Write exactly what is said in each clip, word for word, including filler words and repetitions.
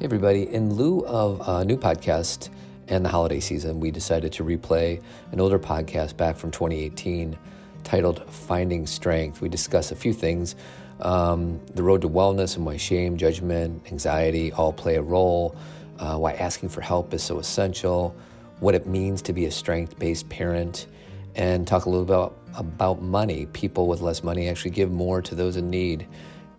Hey everybody, in lieu of a new podcast and the holiday season, we decided to replay an older podcast back from twenty eighteen titled Finding Strength. We discuss a few things, um, the road to wellness and why shame, judgment, anxiety all play a role, uh, why asking for help is so essential, what it means to be a strength-based parent, and talk a little bit about, about money. People with less money actually give more to those in need,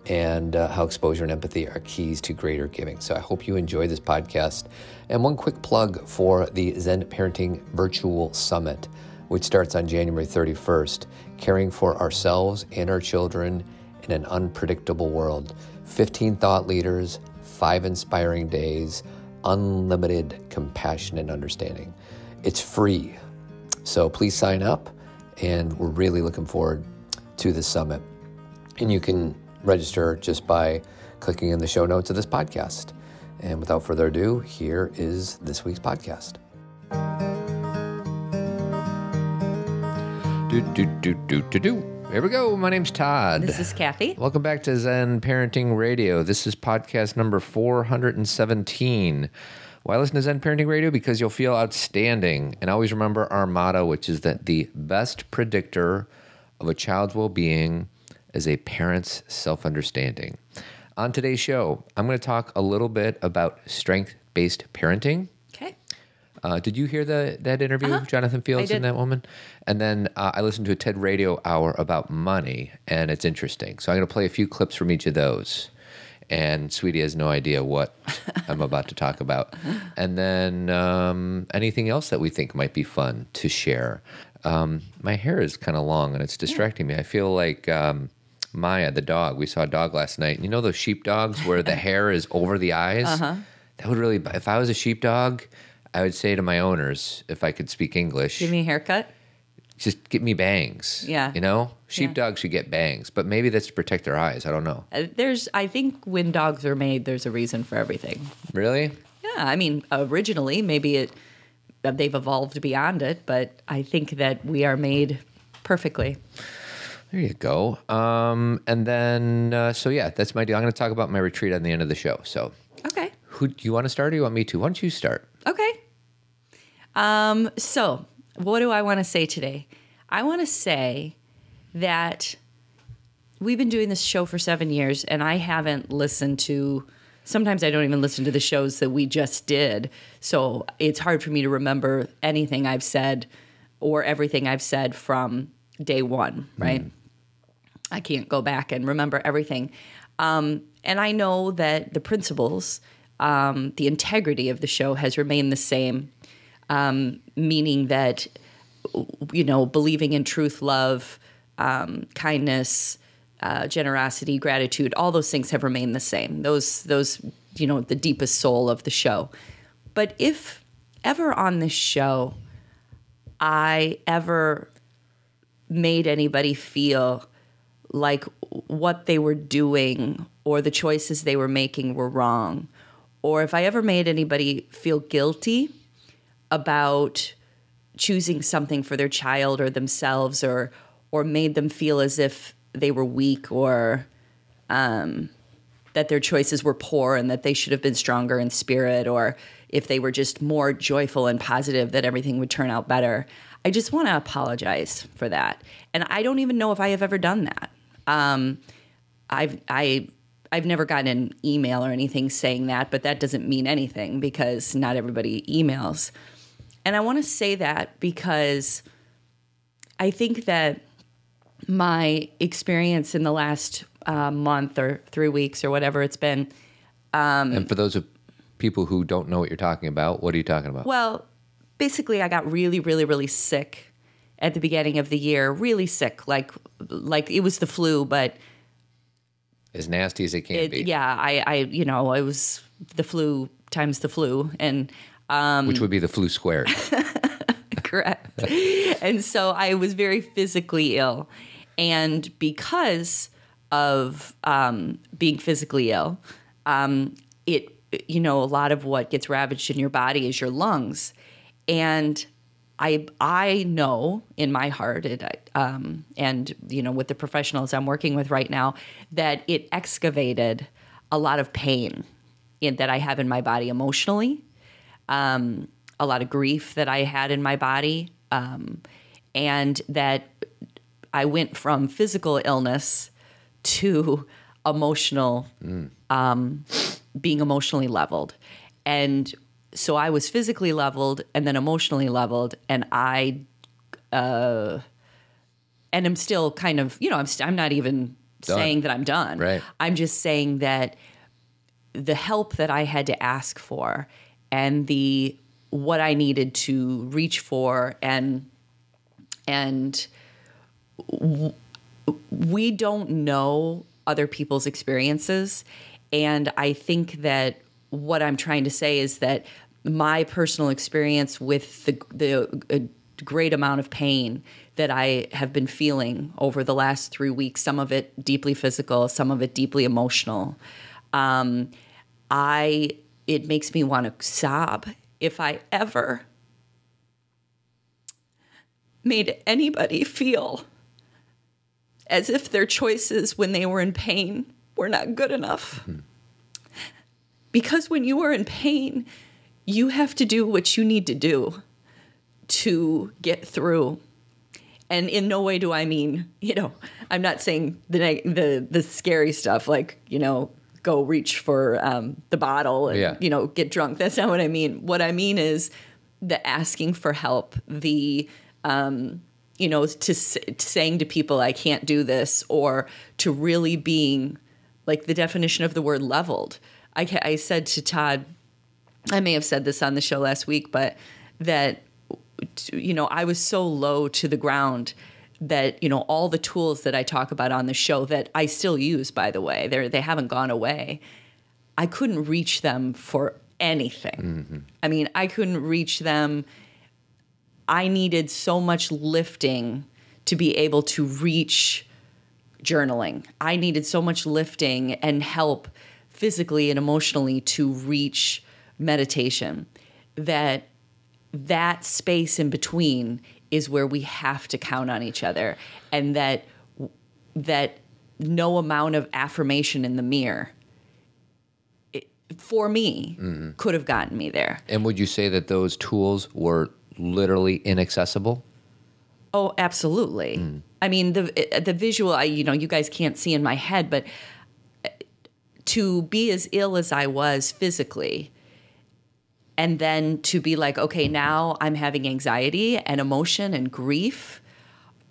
and uh, how exposure and empathy are keys to greater giving. So I hope you enjoy this podcast. And one quick plug for the Zen Parenting Virtual Summit, which starts on January thirty-first, caring for ourselves and our children in an unpredictable world. fifteen thought leaders, five inspiring days, unlimited compassion and understanding. It's free. So please sign up, and we're really looking forward to the summit. And you can register just by clicking in the show notes of this podcast. And without further ado, here is this week's podcast. Do, do, do, do, do, do. Here we go. My name's Todd. This is Kathy. Welcome back to Zen Parenting Radio. This is podcast number four hundred seventeen. Why listen to Zen Parenting Radio? Because you'll feel outstanding. And always remember our motto, which is that the best predictor of a child's well-being as a parent's self-understanding. On today's show, I'm going to talk a little bit about strength-based parenting. Okay. Uh, did you hear the, that interview uh-huh. with Jonathan Fields and that woman? And then uh, I listened to a TED Radio Hour about money, and it's interesting. So I'm going to play a few clips from each of those. And Sweetie has no idea what I'm about to talk about. And then um, anything else that we think might be fun to share. Um, my hair is kind of long, and it's distracting yeah. me. I feel like... Um, Maya, the dog, we saw a dog last night. And you know those sheep dogs where the hair is over the eyes? Uh-huh. That would really, if I was a sheep dog, I would say to my owners, if I could speak English, give me a haircut. Just give me bangs. Yeah. You know, sheep yeah. dogs should get bangs, but maybe that's to protect their eyes. I don't know. Uh, there's, I think when dogs are made, there's a reason for everything. Really? Yeah. I mean, originally, maybe it they've evolved beyond it, but I think that we are made perfectly. There you go. Um, and then, uh, so yeah, that's my deal. I'm going to talk about my retreat on the end of the show. So, okay. Who do you want to start, or do you want me to? Why don't you start? Okay. Um, so, what do I want to say today? I want to say that we've been doing this show for seven years, and I haven't listened to. Sometimes I don't even listen to the shows that we just did, so it's hard for me to remember anything I've said or everything I've said from day one, right? Mm. I can't go back and remember everything. Um, and I know that the principles, um, the integrity of the show has remained the same, um, meaning that, you know, believing in truth, love, um, kindness, uh, generosity, gratitude, all those things have remained the same. Those, those, you know, the deepest soul of the show. But if ever on this show, I ever made anybody feel like what they were doing or the choices they were making were wrong, or if I ever made anybody feel guilty about choosing something for their child or themselves, or or made them feel as if they were weak, or um, that their choices were poor and that they should have been stronger in spirit, or if they were just more joyful and positive that everything would turn out better, I just want to apologize for that. And I don't even know if I have ever done that. Um, I've, I, I've never gotten an email or anything saying that, but that doesn't mean anything because not everybody emails. And I want to say that because I think that my experience in the last uh, month or three weeks or whatever it's been. Um, and for those of people who don't know what you're talking about, what are you talking about? Well, basically, I got really, really, really sick at the beginning of the year. Really sick, like like it was the flu, but as nasty as it can it, be. Yeah, I, I, you know, it was the flu times the flu, and um, which would be the flu squared. Correct. And so I was very physically ill, and because of um, being physically ill, um, it you know a lot of what gets ravaged in your body is your lungs. And I I know in my heart, it, um, and you know, with the professionals I'm working with right now, that it excavated a lot of pain in, that I have in my body emotionally, um, a lot of grief that I had in my body, um, and that I went from physical illness to emotional, mm. um, being emotionally leveled. And so I was physically leveled and then emotionally leveled, and I, uh, and I'm still kind of, you know, I'm st- I'm not even done. saying that I'm done. Right. I'm just saying that the help that I had to ask for and the, what I needed to reach for, and, and w- we don't know other people's experiences. And I think that what I'm trying to say is that my personal experience with the, the a great amount of pain that I have been feeling over the last three weeks, some of it deeply physical, some of it deeply emotional, um, I it makes me want to sob if I ever made anybody feel as if their choices when they were in pain were not good enough. Mm-hmm. Because when you are in pain, you have to do what you need to do to get through. And in no way do I mean, you know, I'm not saying the the the scary stuff, like, you know, go reach for um, the bottle and, yeah. you know, get drunk. That's not what I mean. What I mean is the asking for help, the, um, you know, to, to saying to people, I can't do this, or to really being, like, the definition of the word leveled. I, I said to Todd, I may have said this on the show last week, but that, you know, I was so low to the ground that, you know, all the tools that I talk about on the show that I still use, by the way, they they haven't gone away. I couldn't reach them for anything. Mm-hmm. I mean, I couldn't reach them. I needed so much lifting to be able to reach journaling. I needed so much lifting and help physically and emotionally to reach meditation, that that space in between is where we have to count on each other, and that that no amount of affirmation in the mirror, it, for me, mm-hmm. could have gotten me there. And would you say that those tools were literally inaccessible? Oh, absolutely. Mm. I mean, the the visual, I, you know, you guys can't see in my head, but to be as ill as I was physically, and then to be like, okay, now I'm having anxiety and emotion and grief.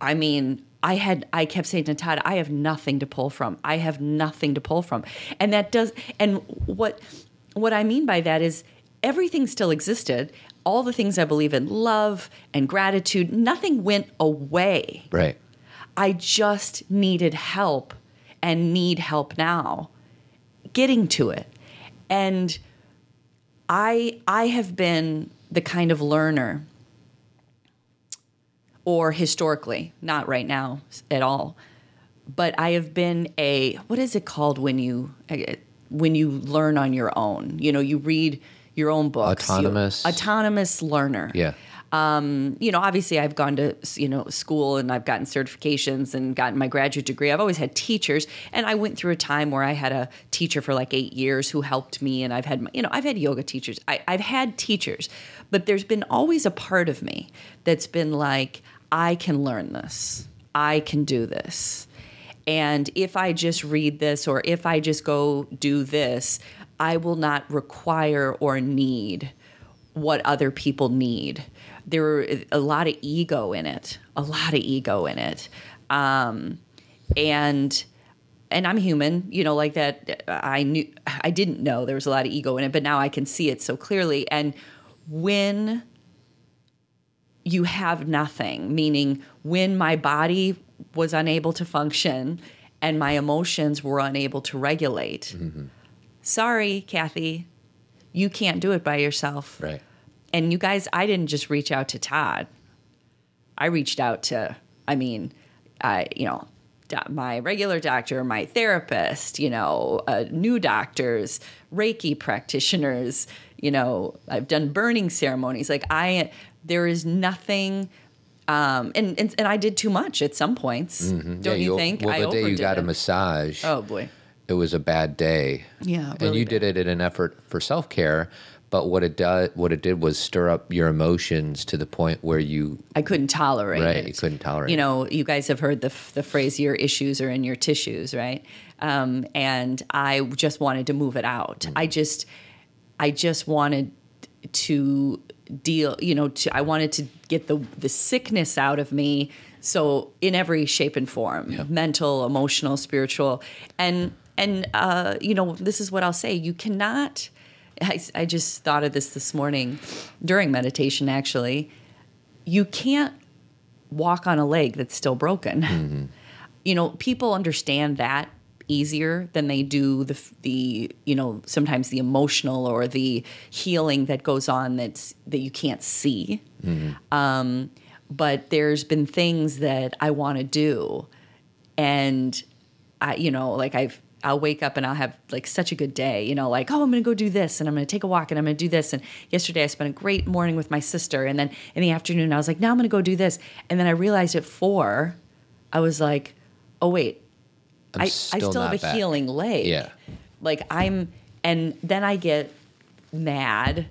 I mean, I had, I kept saying to Todd, I have nothing to pull from. I have nothing to pull from. And that does, and what, what I mean by that is everything still existed. All the things I believe in, love and gratitude, nothing went away. Right. I just needed help, and need help now getting to it. And I I have been the kind of learner, or historically, not right now at all, but I have been a, what is it called when you when you learn on your own? You know, you read your own books. Autonomous. You, autonomous learner. Yeah. Um, you know, obviously I've gone to, you know, school, and I've gotten certifications and gotten my graduate degree. I've always had teachers, and I went through a time where I had a teacher for like eight years who helped me, and I've had, you know, I've had yoga teachers. I, I've had teachers, but there's been always a part of me that's been like, I can learn this. I can do this. And if I just read this, or if I just go do this, I will not require or need what other people need. There were a lot of ego in it, a lot of ego in it. Um, and and I'm human, you know, like that. I knew, I didn't know there was a lot of ego in it, but now I can see it so clearly. And when you have nothing, meaning when my body was unable to function and my emotions were unable to regulate, mm-hmm. sorry, Kathy, you can't do it by yourself. Right. And you guys, I didn't just reach out to Todd. I reached out to, I mean, uh, you know, my regular doctor, my therapist, you know, uh, new doctors, Reiki practitioners, you know, I've done burning ceremonies. Like I, there is nothing, um, and, and, and I did too much at some points. Mm-hmm. Don't yeah, you think? Well, the I day you got it. a massage. Oh boy. it was a bad day. Yeah, really and you bad. did it in an effort for self-care. But what it did, what it did was stir up your emotions to the point where you I couldn't tolerate right, it. Right, you couldn't tolerate it. You know, it. You guys have heard the the phrase, your issues are in your tissues, right? Um, and I just wanted to move it out. Mm-hmm. I just, I just wanted to deal, you know, to, I wanted to get the the sickness out of me. So in every shape and form, yeah. mental, emotional, spiritual. And, and uh, you know, this is what I'll say. You cannot... I, I just thought of this this morning during meditation, actually. You can't walk on a leg that's still broken. Mm-hmm. You know, people understand that easier than they do the, the, you know, sometimes the emotional or the healing that goes on that's, that you can't see. Mm-hmm. Um, but there's been things that I want to do. And, I, you know, like I've, I'll wake up and I'll have like such a good day, you know, like, oh, I'm going to go do this and I'm going to take a walk and I'm going to do this. And yesterday I spent a great morning with my sister. And then in the afternoon I was like, now I'm going to go do this. And then I realized at four, I was like, oh, wait, I, I still have a back. healing leg. Yeah. Like I'm, and then I get mad,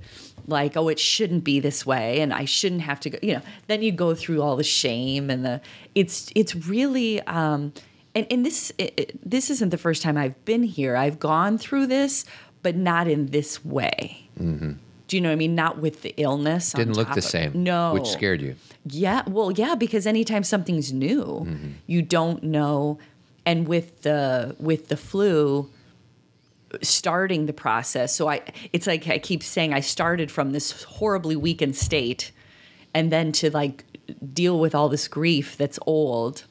like, oh, it shouldn't be this way. And I shouldn't have to go, you know, then you go through all the shame and the, it's, it's really, um, And, and this it, it, this isn't the first time I've been here. I've gone through this, but not in this way. Mm-hmm. Do you know what I mean? Not with the illness. Didn't look the same. No. Which scared you. Yeah. Well, yeah, because anytime something's new, mm-hmm. you don't know. And with the with the flu, starting the process. So I, it's like I keep saying I started from this horribly weakened state, and then to like deal with all this grief that's old.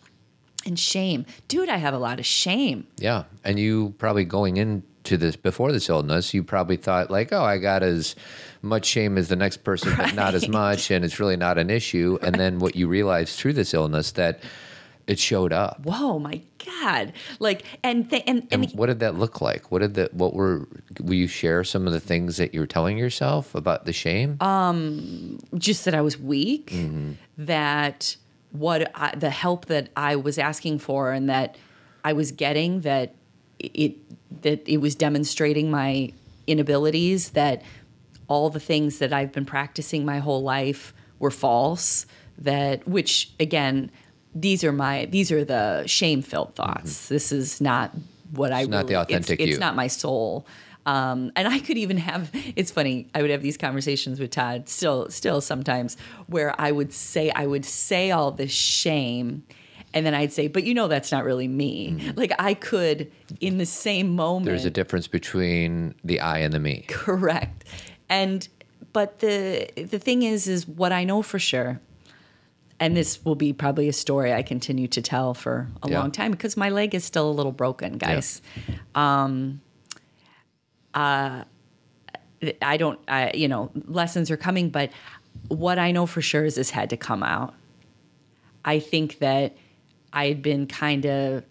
And shame. Dude, I have a lot of shame. Yeah. And you probably going into this before this illness, you probably thought like, oh, I got as much shame as the next person, right. but not as much. And it's really not an issue. Right. And then what you realize through this illness that it showed up. Whoa, my God. Like, and, th- and, and, and what did that look like? What did that, what were, will you share some of the things that you were telling yourself about the shame? Um, just that I was weak, mm-hmm. that what I, the help that I was asking for and that I was getting, that it that it was demonstrating my inabilities, that all the things that I've been practicing my whole life were false, that which again these are my these are the shame-filled thoughts. Mm-hmm. This is not what it's I not really, the authentic it's, you. It's not my soul. Um, and I could even have, it's funny, I would have these conversations with Todd still, still sometimes where I would say, I would say all this shame and then I'd say, but you know, that's not really me. Mm-hmm. Like I could in the same moment. There's a difference between the I and the me. Correct. And, but the, the thing is, is what I know for sure. And this will be probably a story I continue to tell for a yeah. long time because my leg is still a little broken, guys. Yeah. Um, Uh, I don't, I, you know, lessons are coming, but what I know for sure is this had to come out. I think that I had been kind of,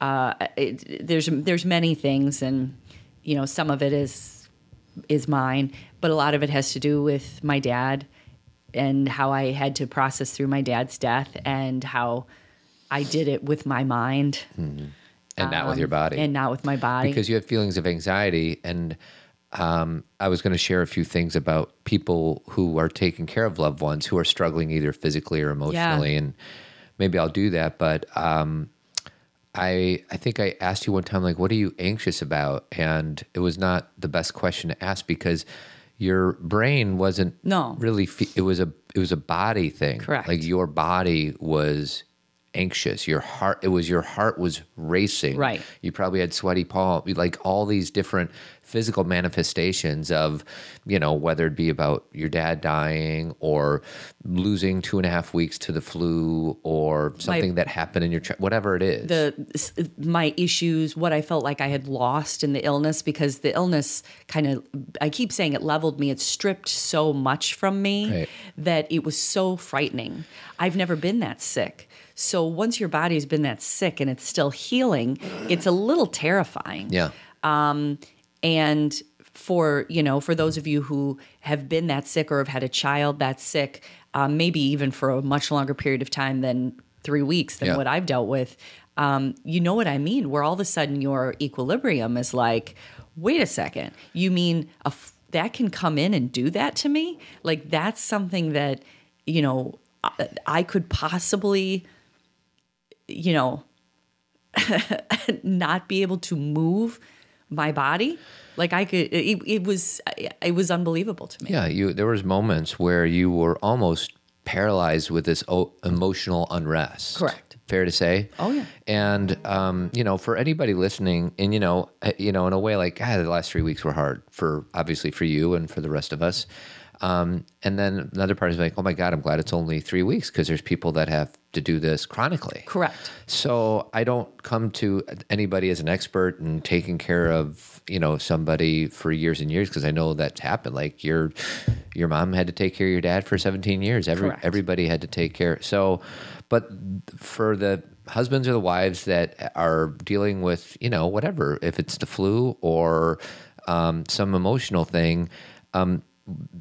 uh, it, there's, there's many things and, you know, some of it is, is mine, but a lot of it has to do with my dad and how I had to process through my dad's death and how I did it with my mind. Mm-hmm. And not um, with your body. And not with my body. Because you have feelings of anxiety. And um, I was going to share a few things about people who are taking care of loved ones who are struggling either physically or emotionally. Yeah. And maybe I'll do that. But um, I I think I asked you one time, like, what are you anxious about? And it was not the best question to ask because your brain wasn't no. really, fe- it was a it was a body thing. Correct. Like your body was anxious. Your heart, it was your heart was racing. Right. You probably had sweaty palm, like all these different physical manifestations of, you know, whether it be about your dad dying or losing two and a half weeks to the flu or something my, that happened in your, whatever it is. The my issues, what I felt like I had lost in the illness because the illness kind of, I keep saying it leveled me. It stripped so much from me right. that it was so frightening. I've never been that sick. So once your body's been that sick and it's still healing, it's a little terrifying. Yeah. Um, and for, you know, for those of you who have been that sick or have had a child that's sick, um, maybe even for a much longer period of time than three weeks than yeah. what I've dealt with, um, you know what I mean, where all of a sudden your equilibrium is like, wait a second, you mean a f- that can come in and do that to me? Like, that's something that, you know, I, I could possibly, you know, not be able to move my body. Like I could, it, it was, it was unbelievable to me. Yeah. You, there was moments where you were almost paralyzed with this o- emotional unrest. Correct. Fair to say. Oh yeah. And, um, you know, for anybody listening and, you know, you know, in a way like, God, the last three weeks were hard for, obviously for you and for the rest of us. Um, and then another part is like, oh my God, I'm glad it's only three weeks because there's people that have to do this chronically. Correct. So I don't come to anybody as an expert in taking care of, you know, somebody for years and years because I know that's happened. Like your your mom had to take care of your dad for seventeen years. Every, Correct. Everybody had to take care. So, but for the husbands or the wives that are dealing with, you know, whatever, if it's the flu or um, some emotional thing, um,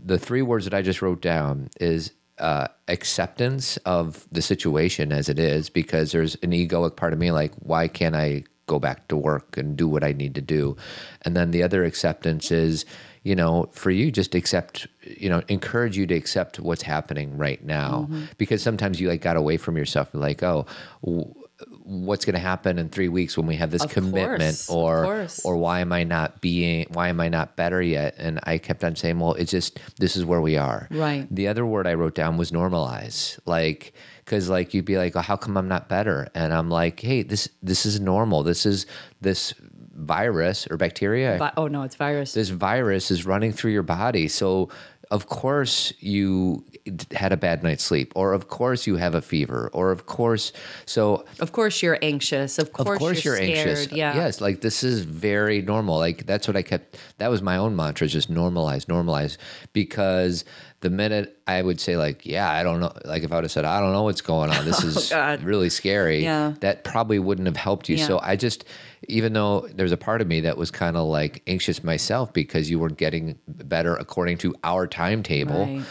the three words that I just wrote down is uh, acceptance of the situation as it is, because there's an egoic part of me like, why can't I go back to work and do what I need to do? And then the other acceptance is, you know, for you, just accept, you know, encourage you to accept what's happening right now. Mm-hmm. Because sometimes you like got away from yourself and like, oh, w- what's going to happen in three weeks when we have this of commitment course, or, or why am I not being, why am I not better yet? And I kept on saying, well, it's just, this is where we are. Right. The other word I wrote down was normalize. Like, cause like, you'd be like, oh, how come I'm not better? And I'm like, hey, this, this is normal. This is this virus or bacteria. Vi- oh no, it's virus. This virus is running through your body. So of course you had a bad night's sleep, or of course you have a fever, or of course, so of course you're anxious. Of course, of course you're, you're scared, anxious. Yeah. Yes. Like this is very normal. Like that's what I kept, that was my own mantra, just normalize, normalize. Because the minute I would say like, yeah, I don't know, like if I would have said, I don't know what's going on, this is oh, really scary. Yeah. That probably wouldn't have helped you. Yeah. So I just, even though there's a part of me that was kind of like anxious myself because you weren't getting better according to our timetable, right.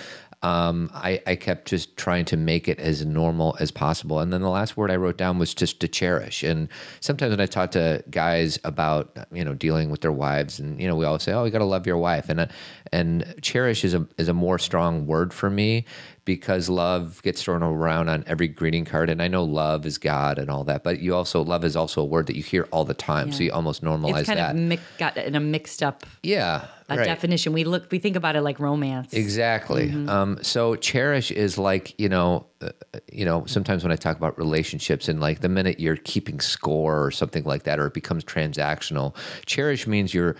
um, I, I kept just trying to make it as normal as possible. And then the last word I wrote down was just to cherish. And sometimes when I talk to guys about, you know, dealing with their wives, and, you know, we always say, oh, you got to love your wife. And uh, and cherish is a is a more strong word for me, because love gets thrown around on every greeting card. And I know love is God and all that, but you also, love is also a word that you hear all the time. Yeah. So you almost normalize that. It's kind that. of mi- got in a mixed up yeah, uh, right. definition. We look, we think about it like romance. Exactly. Mm-hmm. Um, so cherish is like, you know, uh, you know, sometimes when I talk about relationships and like the minute you're keeping score or something like that, or it becomes transactional, cherish means you're,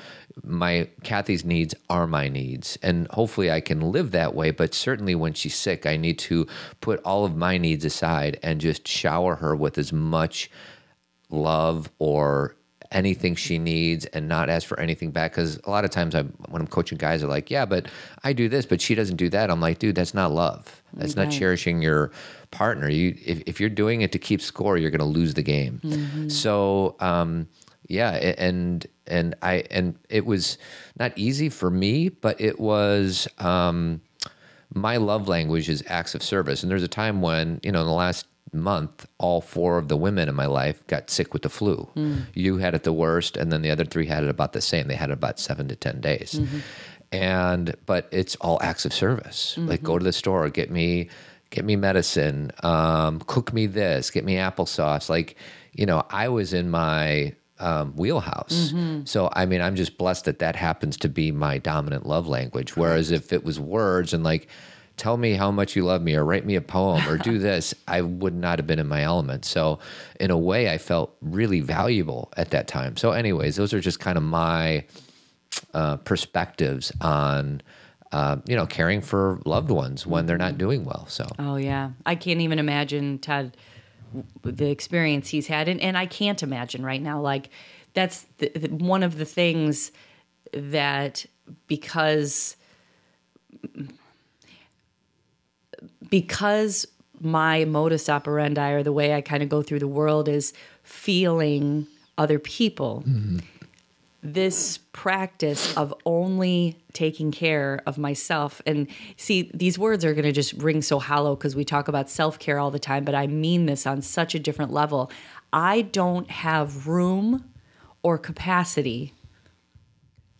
my Kathy's needs are my needs. And hopefully I can live that way. But certainly when she's sick, I need to put all of my needs aside and just shower her with as much love or anything she needs and not ask for anything back. Because a lot of times I, when I'm coaching guys, are like, yeah, but I do this, but she doesn't do that. I'm like, dude, that's not love. That's okay. Not cherishing your partner. You, if, if you're doing it to keep score, you're going to lose the game. Mm-hmm. So, um, yeah, and and I and it was not easy for me, but it was um, my love language is acts of service. And there's a time when, you know, in the last month, all four of the women in my life got sick with the flu. Mm. You had it the worst, and then the other three had it about the same. They had it about seven to ten days. Mm-hmm. And but it's all acts of service. Mm-hmm. Like go to the store, get me get me medicine, um, cook me this, get me applesauce. Like, you know, I was in my Um, wheelhouse. Mm-hmm. So, I mean, I'm just blessed that that happens to be my dominant love language. Whereas if it was words and like, tell me how much you love me or write me a poem or do this, I would not have been in my element. So in a way I felt really valuable at that time. So anyways, those are just kind of my uh, perspectives on, uh, you know, caring for loved ones when they're not doing well. So. Oh yeah. I can't even imagine, Ted, the experience he's had. And, and I can't imagine right now, like that's the, the, one of the things that because, because my modus operandi or the way I kind of go through the world is feeling other people, mm-hmm. This practice of only taking care of myself. And see, these words are going to just ring so hollow because we talk about self-care all the time, but I mean this on such a different level. I don't have room or capacity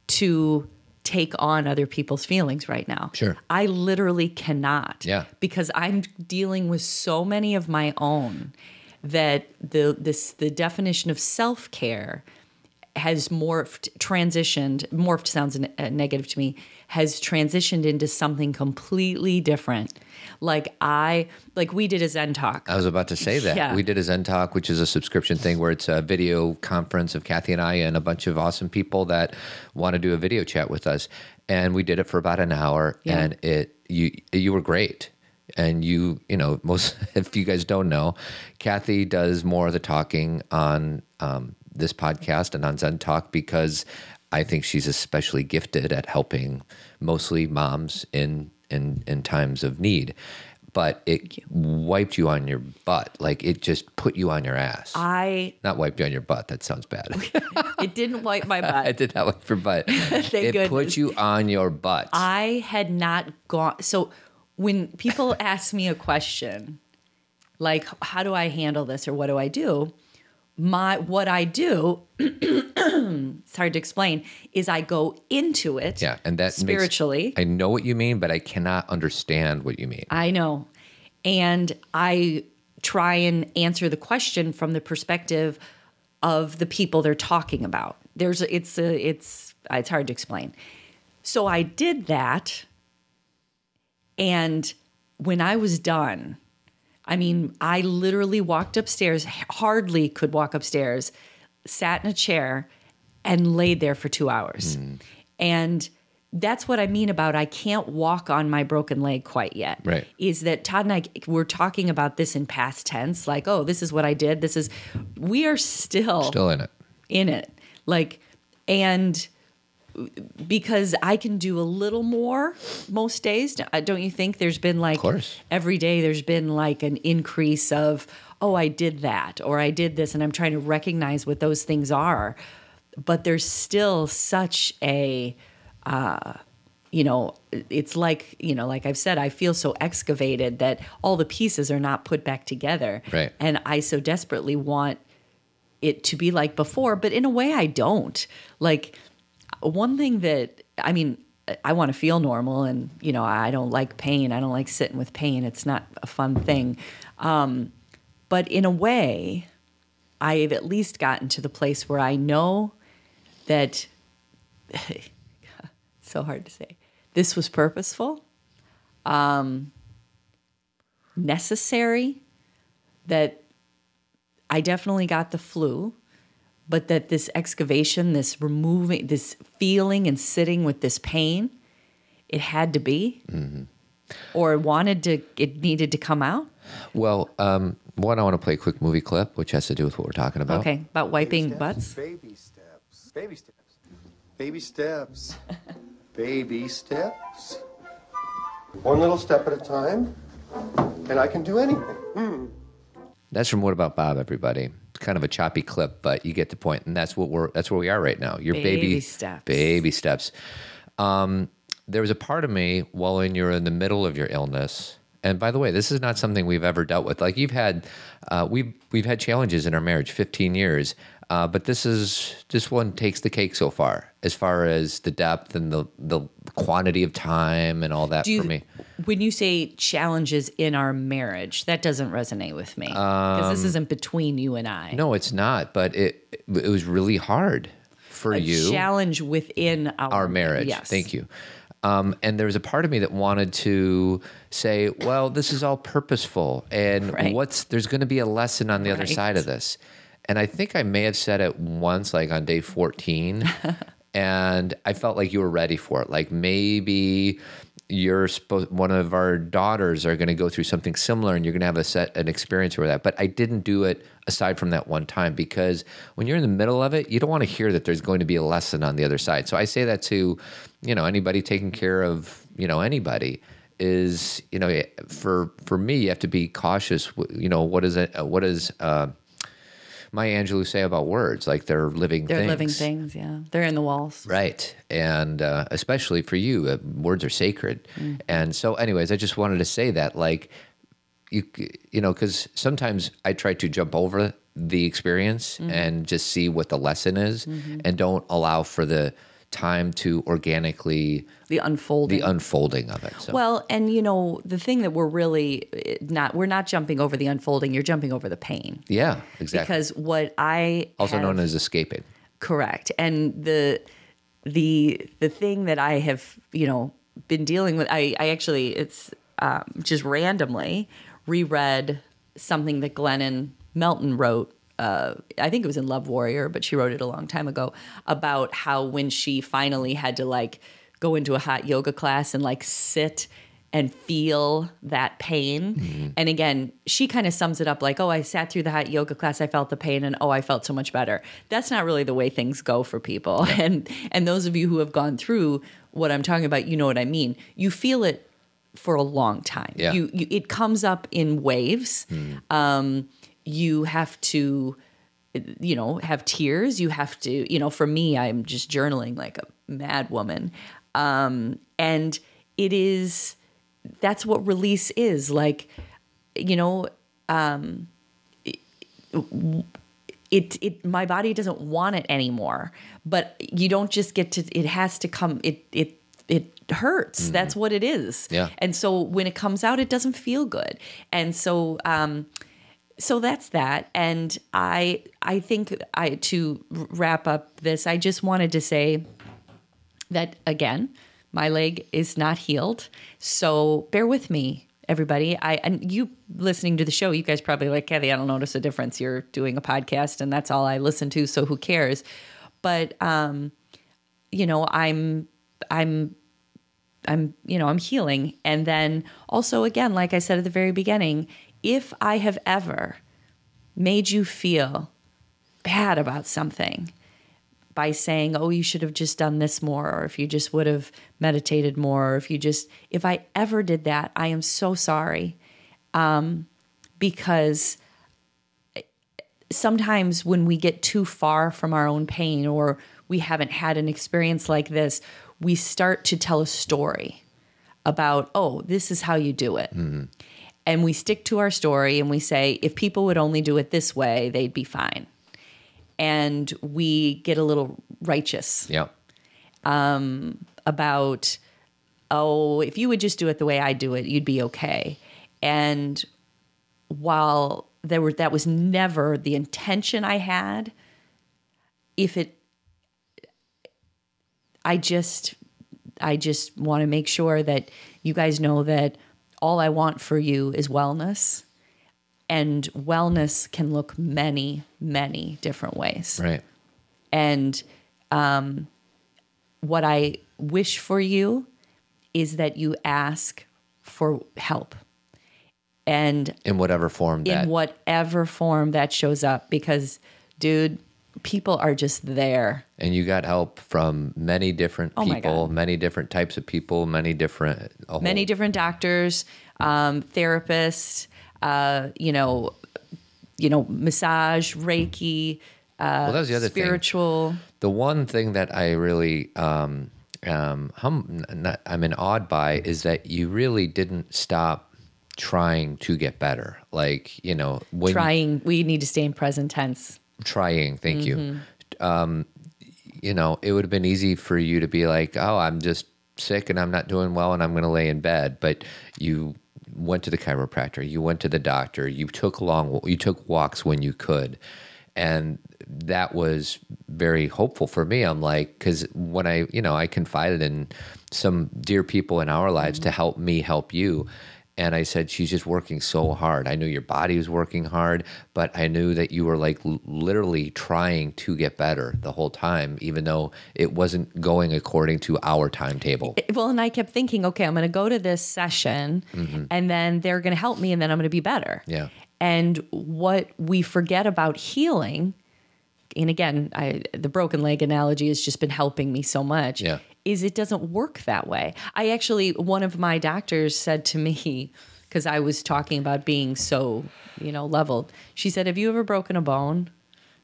to take on other people's feelings right now. Sure. I literally cannot. Yeah. Because I'm dealing with so many of my own that the this the definition of self-care has morphed, transitioned, morphed sounds negative to me, has transitioned into something completely different. Like I, like we did a Zen talk. I was about to say that. Yeah. We did a Zen talk, which is a subscription thing where it's a video conference of Kathy and I and a bunch of awesome people that want to do a video chat with us. And we did it for about an hour yeah. and it, you, you were great. And you, you know, most, if you guys don't know, Kathy does more of the talking on, um, this podcast and on Zen Talk because I think she's especially gifted at helping mostly moms in in, in times of need. But it wiped you on your butt. Like it just put you on your ass. I Not wiped you on your butt. That sounds bad. It didn't wipe my butt. It did not wipe your butt. Thank it goodness. Put you on your butt. I had not gone. So when people ask me a question, like how do I handle this or what do I do? My what I do, it's hard to explain, is I go into it yeah, and that spiritually. Makes, I know what you mean, but I cannot understand what you mean. I know. And I try and answer the question from the perspective of the people they're talking about. There's it's a, it's it's hard to explain. So I did that, and when I was done, I mean, I literally walked upstairs, hardly could walk upstairs, sat in a chair, and laid there for two hours. Mm. And that's what I mean about I can't walk on my broken leg quite yet. Right. Is that Todd and I were talking about this in past tense, like, oh, this is what I did. This is, we are still. Still in it. In it. Like, and because I can do a little more most days. Don't you think there's been like every day there's been like an increase of, oh, I did that or I did this. And I'm trying to recognize what those things are. But there's still such a, uh, you know, it's like, you know, like I've said, I feel so excavated that all the pieces are not put back together. Right. And I so desperately want it to be like before, but in a way I don't. Like, one thing that, I mean, I want to feel normal and, you know, I don't like pain. I don't like sitting with pain. It's not a fun thing. Um, but in a way, I've at least gotten to the place where I know that, it's so hard to say, this was purposeful, um, necessary, that I definitely got the flu. But that this excavation, this removing, this feeling and sitting with this pain, it had to be, mm-hmm. or wanted to, it needed to come out. Well, um, one, I want to play a quick movie clip, which has to do with what we're talking about. Okay, about wiping baby steps, butts. Baby steps, baby steps, baby steps, baby steps. One little step at a time, and I can do anything. Mm. That's from What About Bob, everybody. Kind of a choppy clip, but you get the point, and that's what we're that's where we are right now. Your baby, baby steps. Baby steps. Um, there was a part of me while in you're in the middle of your illness. And by the way, this is not something we've ever dealt with. Like you've had, uh, we've we've had challenges in our marriage, fifteen years, uh, but this is this one takes the cake so far as far as the depth and the the quantity of time and all that you, for me. When you say challenges in our marriage, that doesn't resonate with me because um, this isn't between you and I. No, it's not. But it it was really hard for a you. Challenge within our, our marriage. Yes. Thank you. Um, and there was a part of me that wanted to say, well, this is all purposeful and right. what's, there's going to be a lesson on the right. other side of this. And I think I may have said it once, like on day fourteen, and I felt like you were ready for it. Like maybe you're supposed, one of our daughters are going to go through something similar and you're going to have a set, an experience with that. But I didn't do it aside from that one time, because when you're in the middle of it, you don't want to hear that there's going to be a lesson on the other side. So I say that to, you know, anybody taking care of, you know, anybody is, you know, for, for me, you have to be cautious. You know, what is it? What is, uh, Maya Angelou say about words? Like they're living they're things. They're living things, yeah. They're in the walls. Right. And uh, especially for you, uh, words are sacred. Mm. And so anyways, I just wanted to say that, like, you, you know, because sometimes I try to jump over the experience mm-hmm. and just see what the lesson is mm-hmm. and don't allow for the time to organically the unfolding the unfolding of it. So. Well, and you know, the thing that we're really not we're not jumping over the unfolding, you're jumping over the pain. Yeah, exactly. Because what I also have, known as escaping. Correct. And the the the thing that I have, you know, been dealing with, I, I actually it's um, just randomly reread something that Glennon Melton wrote. Uh, I think it was in Love Warrior, but she wrote it a long time ago about how when she finally had to like go into a hot yoga class and like sit and feel that pain. Mm-hmm. And again, she kind of sums it up like, oh, I sat through the hot yoga class, I felt the pain, and oh, I felt so much better. That's not really the way things go for people. Yeah. And and those of you who have gone through what I'm talking about, you know what I mean. You feel it for a long time. Yeah. You, you it comes up in waves. Mm. Um You have to, you know, have tears. You have to, you know, for me, I'm just journaling like a mad woman. Um, and it is, that's what release is. Like, you know, um, it, it, it, my body doesn't want it anymore, but you don't just get to, it has to come, it, it, it hurts. Mm-hmm. That's what it is. Yeah. And so when it comes out, it doesn't feel good. And so, um, So that's that. And I I think I to wrap up this, I just wanted to say that, again, my leg is not healed. So bear with me, everybody. I and you listening to the show, you guys probably like, Kathy, I don't notice a difference. You're doing a podcast and that's all I listen to, so who cares? But, um, you know, I'm I'm I'm you know, I'm healing. And then also, again, like I said at the very beginning, if I have ever made you feel bad about something by saying, oh, you should have just done this more, or if you just would have meditated more, or if you just, if I ever did that, I am so sorry. Um, because sometimes when we get too far from our own pain, or we haven't had an experience like this, we start to tell a story about, oh, this is how you do it. Mm-hmm. And we stick to our story and we say, if people would only do it this way, they'd be fine. And we get a little righteous yeah. um, about, oh, if you would just do it the way I do it, you'd be okay. And while there were that was never the intention I had, if it, I just, I just want to make sure that you guys know that all I want for you is wellness, and wellness can look many, many different ways. Right. And um, what I wish for you is that you ask for help, and in whatever form that in whatever form that shows up, because, dude, people are just there. And you got help from many different people, oh many different types of people, many different... Many different doctors, um, therapists, uh, you know, you know, massage, Reiki, uh, well, that was the other spiritual... Thing. The one thing that I really... Um, um, hum, not, I'm in awed by is that you really didn't stop trying to get better. Like, you know... When trying. You, we need to stay in present tense. Trying, thank mm-hmm. you. Um, you know, it would have been easy for you to be like, oh, I'm just sick and I'm not doing well and I'm going to lay in bed. But you went to the chiropractor, you went to the doctor, you took long, you took walks when you could. And that was very hopeful for me. I'm like, because when I, you know, I confided in some dear people in our lives mm-hmm. to help me help you. And I said, she's just working so hard. I knew your body was working hard, but I knew that you were like l- literally trying to get better the whole time, even though it wasn't going according to our timetable. Well, and I kept thinking, okay, I'm going to go to this session mm-hmm. and then they're going to help me and then I'm going to be better. Yeah. And what we forget about healing, and again, I, the broken leg analogy has just been helping me so much. Yeah. Is it doesn't work that way. I actually, one of my doctors said to me, because I was talking about being so, you know, leveled. She said, have you ever broken a bone?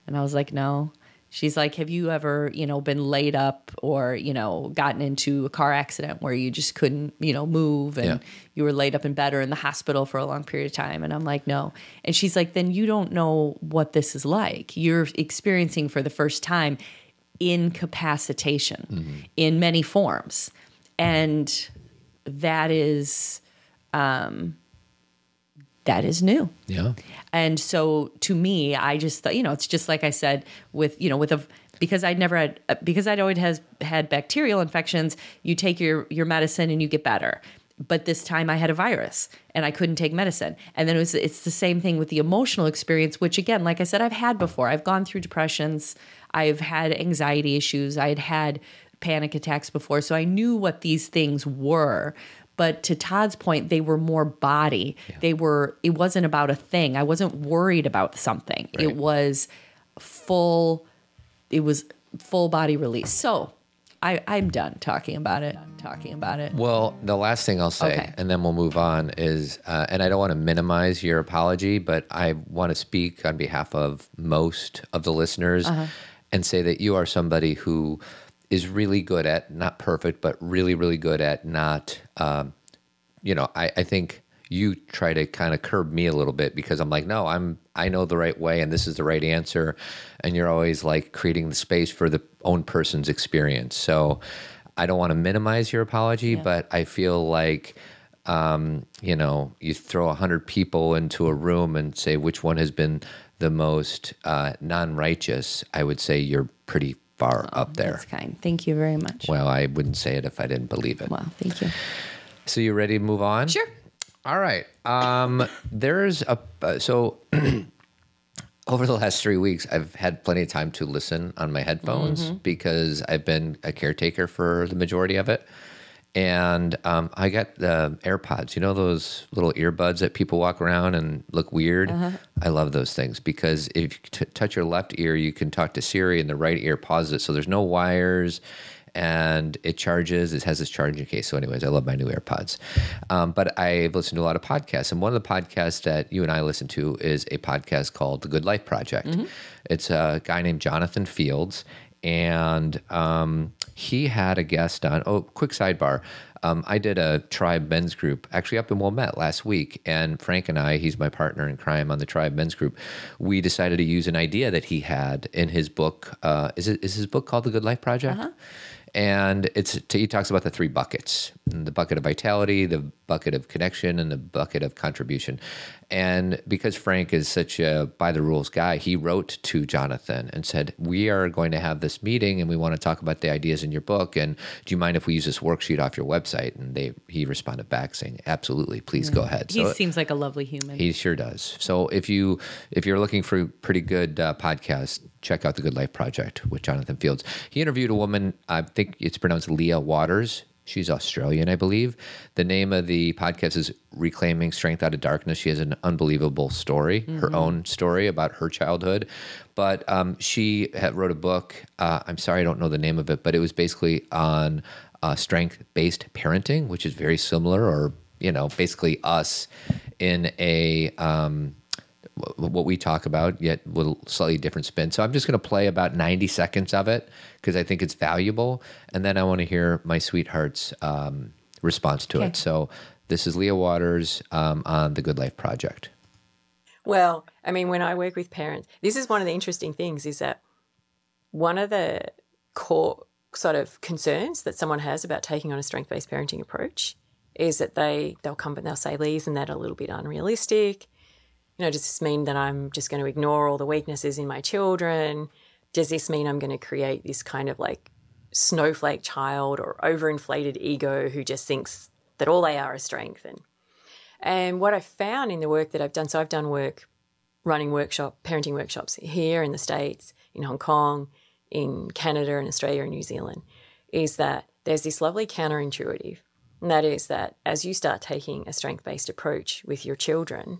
And I was like, no. She's like, have you ever, you know, been laid up or, you know, gotten into a car accident where you just couldn't, you know, move and yeah. you were laid up in bed or in the hospital for a long period of time? And I'm like, no. And she's like, then you don't know what this is like. You're experiencing for the first time incapacitation mm-hmm. in many forms. And that is, um, that is new. Yeah. And so to me, I just thought, you know, it's just like I said with, you know, with a, because I'd never had, because I'd always has had bacterial infections, you take your, your medicine and you get better. But this time I had a virus and I couldn't take medicine. And then it was, it's the same thing with the emotional experience, which again, like I said, I've had before. I've gone through depressions. I've had anxiety issues. I had had panic attacks before. So I knew what these things were. But to Todd's point, they were more body. Yeah. They were, it wasn't about a thing. I wasn't worried about something. Right. It was full, it was full body release. So I, I'm done talking about it, I'm talking about it. Well, the last thing I'll say, okay. and then we'll move on is, uh, and I don't want to minimize your apology, but I want to speak on behalf of most of the listeners uh-huh. and say that you are somebody who is really good at, not perfect, but really, really good at not, um, you know, I, I think you try to kind of curb me a little bit because I'm like, no, I'm, I know the right way and this is the right answer. And you're always like creating the space for the own person's experience. So I don't want to minimize your apology, yeah. but I feel like, um, you know, you throw a hundred people into a room and say, which one has been the most uh, non-righteous? I would say you're pretty far oh, up there. That's kind. Thank you very much. Well, I wouldn't say it if I didn't believe it. Well, thank you. So you ready to move on? Sure. All right. Um, there's a, uh, so over the last three weeks, I've had plenty of time to listen on my headphones mm-hmm. because I've been a caretaker for the majority of it. And um, I got the AirPods, you know, those little earbuds that people walk around and look weird. Uh-huh. I love those things because if you t- touch your left ear, you can talk to Siri and the right ear pauses it. So there's no wires and it charges. It has this charging case. So anyways, I love my new AirPods. Um, but I've listened to a lot of podcasts. And one of the podcasts that you and I listen to is a podcast called The Good Life Project. Mm-hmm. It's a guy named Jonathan Fields. And um, he had a guest on. Oh, quick sidebar. Um, I did a Tribe Men's Group, actually up in Wilmette last week. And Frank and I, he's my partner in crime on the Tribe Men's Group, we decided to use an idea that he had in his book. Uh, is it is his book called The Good Life Project? Uh-huh. And it's he talks about the three buckets, the bucket of vitality, the bucket of connection, and the bucket of contribution. And because Frank is such a by-the-rules guy, he wrote to Jonathan and said, we are going to have this meeting, and we want to talk about the ideas in your book, and do you mind if we use this worksheet off your website? And they he responded back saying, absolutely, please mm-hmm. go ahead. He so seems like a lovely human. He sure does. So if, you, if you're looking for pretty good uh, podcasts, check out The Good Life Project with Jonathan Fields. He interviewed a woman, I think it's pronounced Leah Waters. She's Australian, I believe. The name of the podcast is Reclaiming Strength Out of Darkness. She has an unbelievable story, mm-hmm. her own story about her childhood. But um, she had wrote a book. Uh, I'm sorry, I don't know the name of it, but it was basically on uh, strength-based parenting, which is very similar or, you know, basically us in a... Um, what we talk about, yet with a slightly different spin. So I'm just going to play about ninety seconds of it because I think it's valuable. And then I want to hear my sweetheart's um, response to okay. it. So this is Leah Waters um, on The Good Life Project. Well, I mean, when I work with parents, this is one of the interesting things is that one of the core sort of concerns that someone has about taking on a strength-based parenting approach is that they, they'll come and they'll say, Lee, isn't that a little bit unrealistic? You know, does this mean that I'm just going to ignore all the weaknesses in my children? Does this mean I'm going to create this kind of like snowflake child or overinflated ego who just thinks that all they are is strength? And, and what I found in the work that I've done, so I've done work running workshop, parenting workshops here in the States, in Hong Kong, in Canada and Australia and New Zealand, is that there's this lovely counterintuitive, and that is that as you start taking a strength-based approach with your children,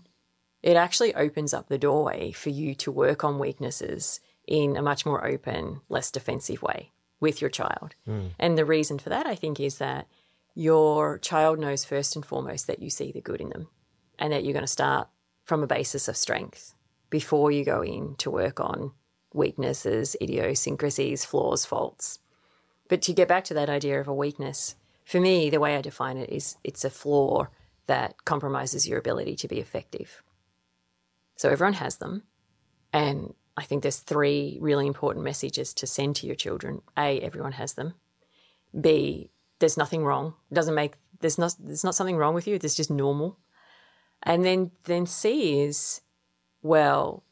it actually opens up the doorway for you to work on weaknesses in a much more open, less defensive way with your child. Mm. And the reason for that, I think, is that your child knows first and foremost that you see the good in them and that you're going to start from a basis of strength before you go in to work on weaknesses, idiosyncrasies, flaws, faults. But to get back to that idea of a weakness, for me, the way I define it is it's a flaw that compromises your ability to be effective. So everyone has them. And I think there's three really important messages to send to your children. A, everyone has them. B, there's nothing wrong. It doesn't make, there's not, there's not something wrong with you. It's just normal. And then, then C is, well,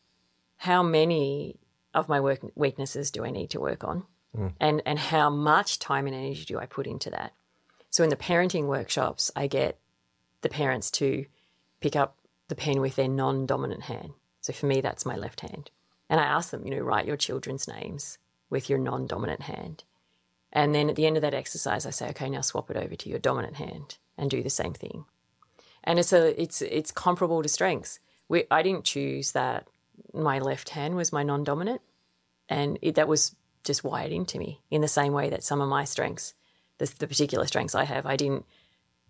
how many of my work weaknesses do I need to work on? Mm. And, and how much time and energy do I put into that? So in the parenting workshops, I get the parents to pick up the pen with their non-dominant hand. So for me, that's my left hand. And I ask them, you know, write your children's names with your non-dominant hand. And then at the end of that exercise, I say, okay, now swap it over to your dominant hand and do the same thing. And it's a, it's it's comparable to strengths. We, I didn't choose that my left hand was my non-dominant, and it, that was just wired into me in the same way that some of my strengths, the, the particular strengths I have, I didn't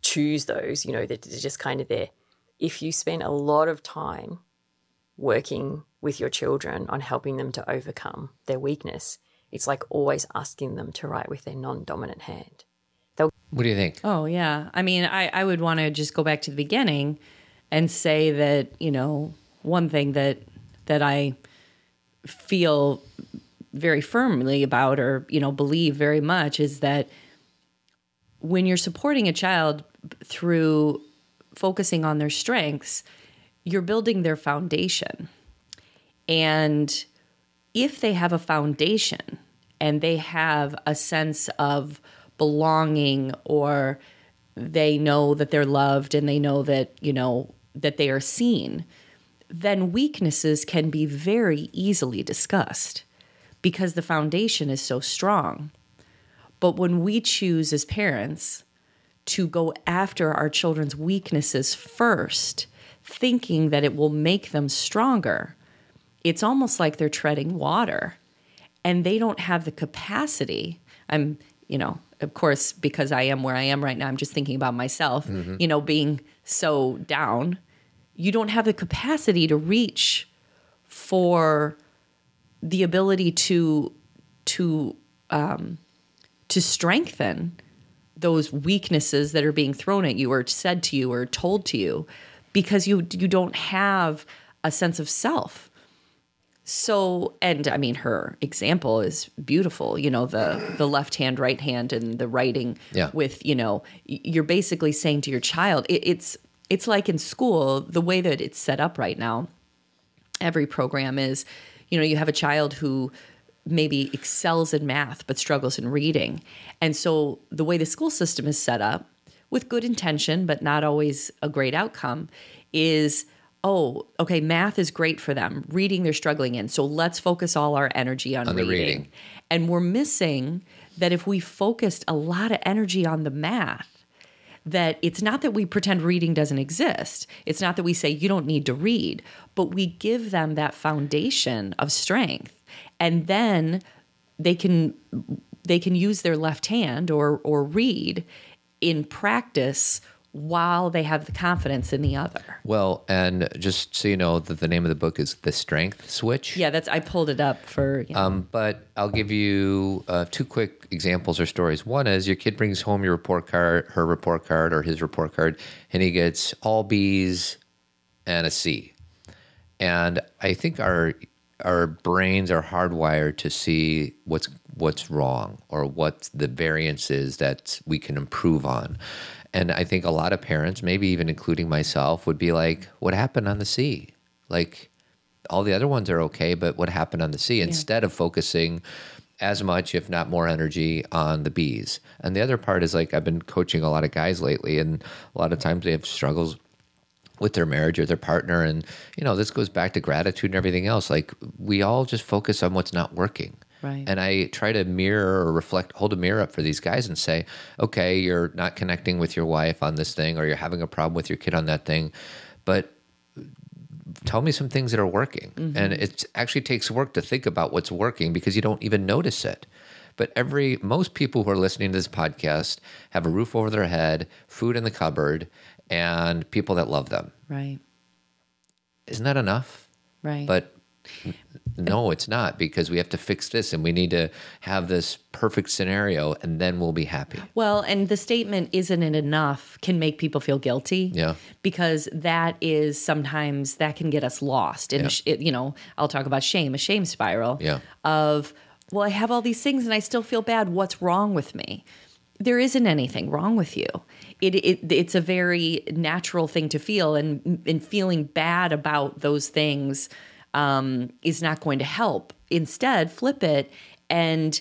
choose those, you know, they're just kind of there. If you spend a lot of time working with your children on helping them to overcome their weakness, it's like always asking them to write with their non-dominant hand. They'll- what do you think? Oh, yeah. I mean, I, I would want to just go back to the beginning and say that, you know, one thing that that I feel very firmly about, or, you know, believe very much, is that when you're supporting a child through focusing on their strengths, you're building their foundation. And if they have a foundation and they have a sense of belonging, or they know that they're loved and they know that, you know, that they are seen, then weaknesses can be very easily discussed because the foundation is so strong. But when we choose as parents to go after our children's weaknesses first, thinking that it will make them stronger, it's almost like they're treading water and they don't have the capacity. I'm, you know, of course, because I am where I am right now, I'm just thinking about myself, mm-hmm. you know, being so down. You don't have the capacity to reach for the ability to to um, to strengthen those weaknesses that are being thrown at you or said to you or told to you, because you you don't have a sense of self. So, and I mean, her example is beautiful, you know, the, the left hand, right hand, and the writing yeah. with, you know, you're basically saying to your child, it, it's, it's like in school, the way that it's set up right now, every program is, you know, you have a child who maybe excels in math but struggles in reading. And so the way the school system is set up, with good intention but not always a great outcome, is, oh, okay, math is great for them. Reading they're struggling in. So let's focus all our energy on, on reading. reading. And we're missing that if we focused a lot of energy on the math, that it's not that we pretend reading doesn't exist. It's not that we say you don't need to read, but we give them that foundation of strength. And then they can they can use their left hand or or read in practice while they have the confidence in the other. Well, and just so you know, that the name of the book is The Strength Switch. Yeah, that's I pulled it up for... You know. Um, but I'll give you uh, two quick examples or stories. One is your kid brings home your report card, her report card, or his report card, and he gets all B's and a C. And I think our our brains are hardwired to see what's what's wrong or what the variance is that we can improve on. And I think a lot of parents, maybe even including myself, would be like, what happened on the C? Like, all the other ones are okay, but what happened on the C? Instead yeah. of focusing as much, if not more energy, on the B's. And the other part is, like, I've been coaching a lot of guys lately, and a lot of times they have struggles with their marriage or their partner. And, you know, this goes back to gratitude and everything else. Like, we all just focus on what's not working. Right. And I try to mirror or reflect, hold a mirror up for these guys and say, okay, you're not connecting with your wife on this thing, or you're having a problem with your kid on that thing, but tell me some things that are working. Mm-hmm. And it actually takes work to think about what's working because you don't even notice it. But every most people who are listening to this podcast have a roof over their head, food in the cupboard, and people that love them. Right. Isn't that enough? Right. But... No, it's not, because we have to fix this and we need to have this perfect scenario and then we'll be happy. Well, and the statement isn't it enough can make people feel guilty. Yeah. Because that is sometimes that can get us lost. And, yeah. it, you know, I'll talk about shame, a shame spiral yeah. of, well, I have all these things and I still feel bad. What's wrong with me? There isn't anything wrong with you. It, it it's a very natural thing to feel, and and feeling bad about those things um, is not going to help. Instead, flip it and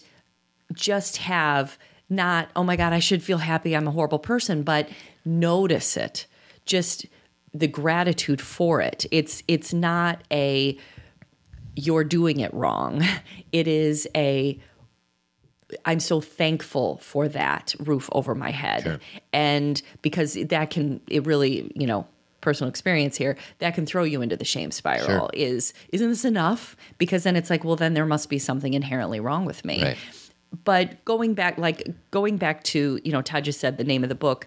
just have not, oh my God, I should feel happy, I'm a horrible person, but notice it. Just the gratitude for it. It's it's not a you're doing it wrong. It is a I'm so thankful for that roof over my head. Sure. And because that can, it really, you know, personal experience here, that can throw you into the shame spiral. Sure. Is, isn't this enough? Because then it's like, well, then there must be something inherently wrong with me. Right. But going back, like going back to, you know, Todd just said the name of the book,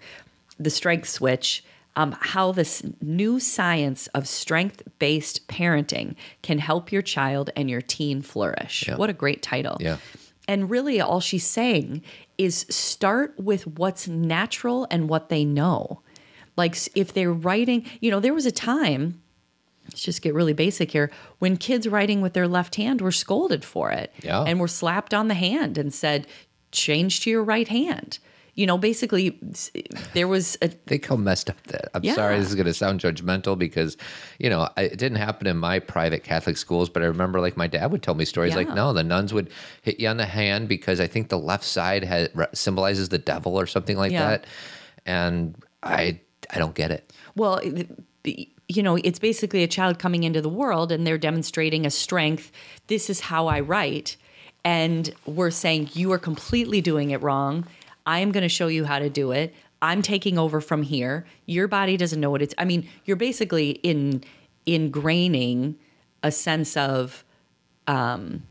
The Strength Switch, um, how this new science of strength-based parenting can help your child and your teen flourish. Yeah. What a great title. Yeah. And really all she's saying is start with what's natural and what they know. Like if they're writing, you know, there was a time, let's just get really basic here, when kids writing with their left hand were scolded for it yeah. and were slapped on the hand and said, change to your right hand. You know, basically, there was a... I think how messed up that. I'm yeah. sorry, this is going to sound judgmental because, you know, it didn't happen in my private Catholic schools, but I remember, like, my dad would tell me stories yeah. like, no, the nuns would hit you on the hand because I think the left side has, symbolizes the devil or something like yeah. that. And I, I don't get it. Well, you know, it's basically a child coming into the world and they're demonstrating a strength. This is how I write. And we're saying, you are completely doing it wrong. I am going to show you how to do it. I'm taking over from here. Your body doesn't know what it's... I mean, you're basically in ingraining a sense of um,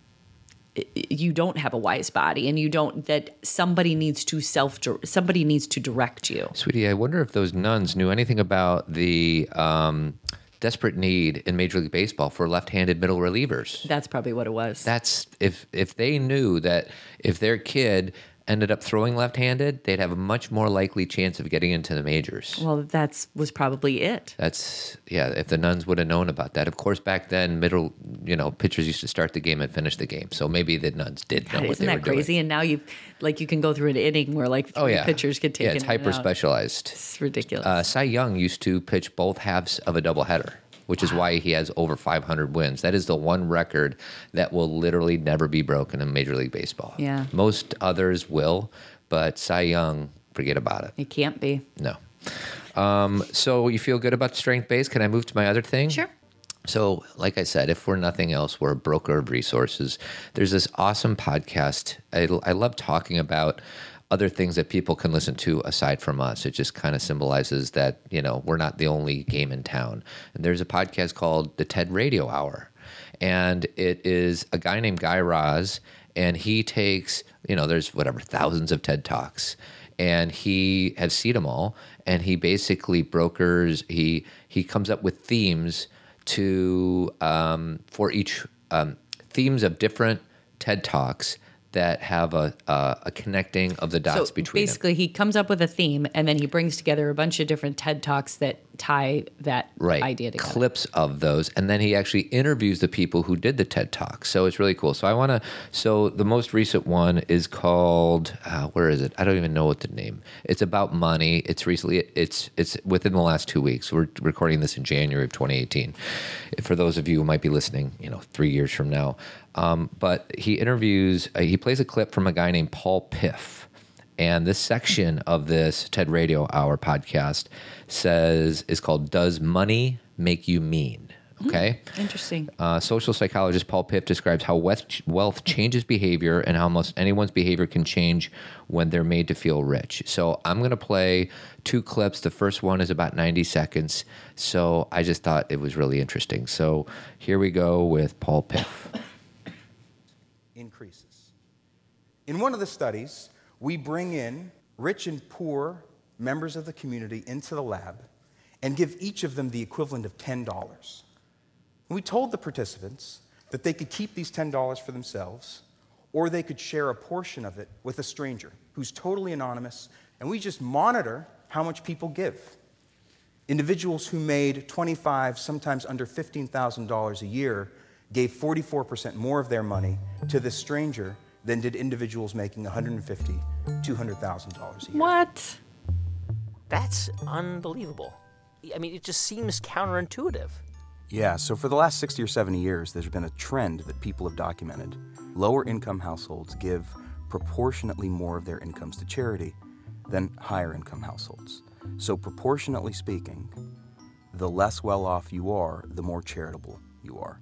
you don't have a wise body and you don't... that somebody needs to self... somebody needs to direct you. Sweetie, I wonder if those nuns knew anything about the... Um desperate need in Major League Baseball for left-handed middle relievers. That's probably what it was. That's if if they knew that if their kid ended up throwing left-handed, they'd have a much more likely chance of getting into the majors. Well, that's was probably it. That's yeah. If the nuns would have known about that, of course, back then, middle you know pitchers used to start the game and finish the game, so maybe the nuns did God, know what they were doing. Isn't that crazy? And now you like you can go through an inning where like three oh, yeah. pitchers get taken. Yeah, it's hyper specialized. It's ridiculous. Uh, Cy Young used to pitch both halves of a doubleheader, which is why he has over five hundred wins. That is the one record that will literally never be broken in Major League Baseball. Yeah. Most others will, but Cy Young, forget about it. It can't be. No. Um, so you feel good about strength-based? Can I move to my other thing? Sure. So like I said, if we're nothing else, we're a broker of resources. There's this awesome podcast. I, I love talking about other things that people can listen to aside from us. It just kind of symbolizes that, you know, we're not the only game in town. And there's a podcast called the TED Radio Hour. And it is a guy named Guy Raz. And he takes, you know, there's whatever, thousands of TED Talks. And he has seen them all. And he basically brokers, he he comes up with themes to, um, for each, um, themes of different TED Talks that have a uh, a connecting of the dots so between basically them. He comes up with a theme, and then he brings together a bunch of different TED Talks that tie that right. idea together. Clips of those, and then he actually interviews the people who did the TED Talks. So it's really cool. So I want to, so the most recent one is called, uh, where is it? I don't even know what the name. It's about money. It's recently, it's it's within the last two weeks. We're recording this in January of twenty eighteen. For those of you who might be listening, you know, three years from now. Um, but he interviews, uh, he plays a clip from a guy named Paul Piff. And this section of this TED Radio Hour podcast says, is called, Does Money Make You Mean? Okay. Mm, interesting. Uh, social psychologist Paul Piff describes how wealth, wealth changes behavior and how almost anyone's behavior can change when they're made to feel rich. So I'm going to play two clips. The first one is about ninety seconds. So I just thought it was really interesting. So here we go with Paul Piff. Increases. In one of the studies, we bring in rich and poor members of the community into the lab and give each of them the equivalent of ten dollars. We told the participants that they could keep these ten dollars for themselves, or they could share a portion of it with a stranger who's totally anonymous, and we just monitor how much people give. Individuals who made twenty-five thousand dollars, sometimes under fifteen thousand dollars a year, gave forty-four percent more of their money to this stranger than did individuals making one hundred fifty thousand dollars, two hundred thousand dollars a year. What? That's unbelievable. I mean, it just seems counterintuitive. Yeah, so for the last sixty or seventy years, there's been a trend that people have documented. Lower income households give proportionately more of their incomes to charity than higher income households. So proportionately speaking, the less well-off you are, the more charitable you are.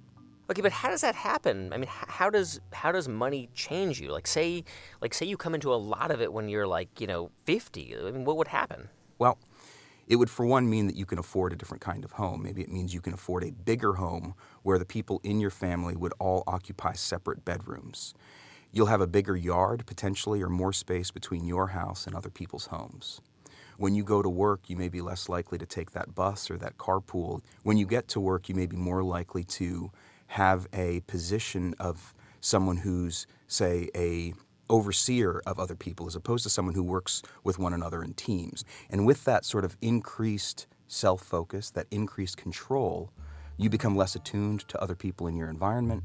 Okay, but how does that happen? I mean, how does how does money change you? Like, say, like say you come into a lot of it when you're like, you know, fifty. I mean, what would happen? Well, it would, for one, mean that you can afford a different kind of home. Maybe it means you can afford a bigger home where the people in your family would all occupy separate bedrooms. You'll have a bigger yard, potentially, or more space between your house and other people's homes. When you go to work, you may be less likely to take that bus or that carpool. When you get to work, you may be more likely to have a position of someone who's, say, a overseer of other people as opposed to someone who works with one another in teams. And with that sort of increased self-focus, that increased control, you become less attuned to other people in your environment,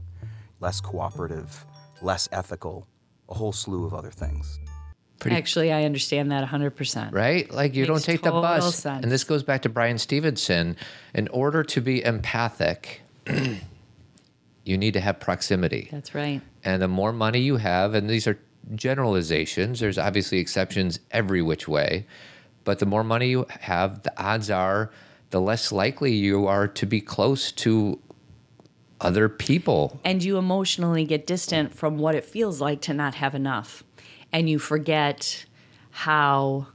less cooperative, less ethical, a whole slew of other things. Pretty Actually, I understand that one hundred percent. Right? Like, you don't take the bus. Sense. And this goes back to Bryan Stevenson. In order to be empathic, you need to have proximity. That's right. And the more money you have, and these are generalizations, there's obviously exceptions every which way, but the more money you have, the odds are the less likely you are to be close to other people. And you emotionally get distant from what it feels like to not have enough. And you forget how,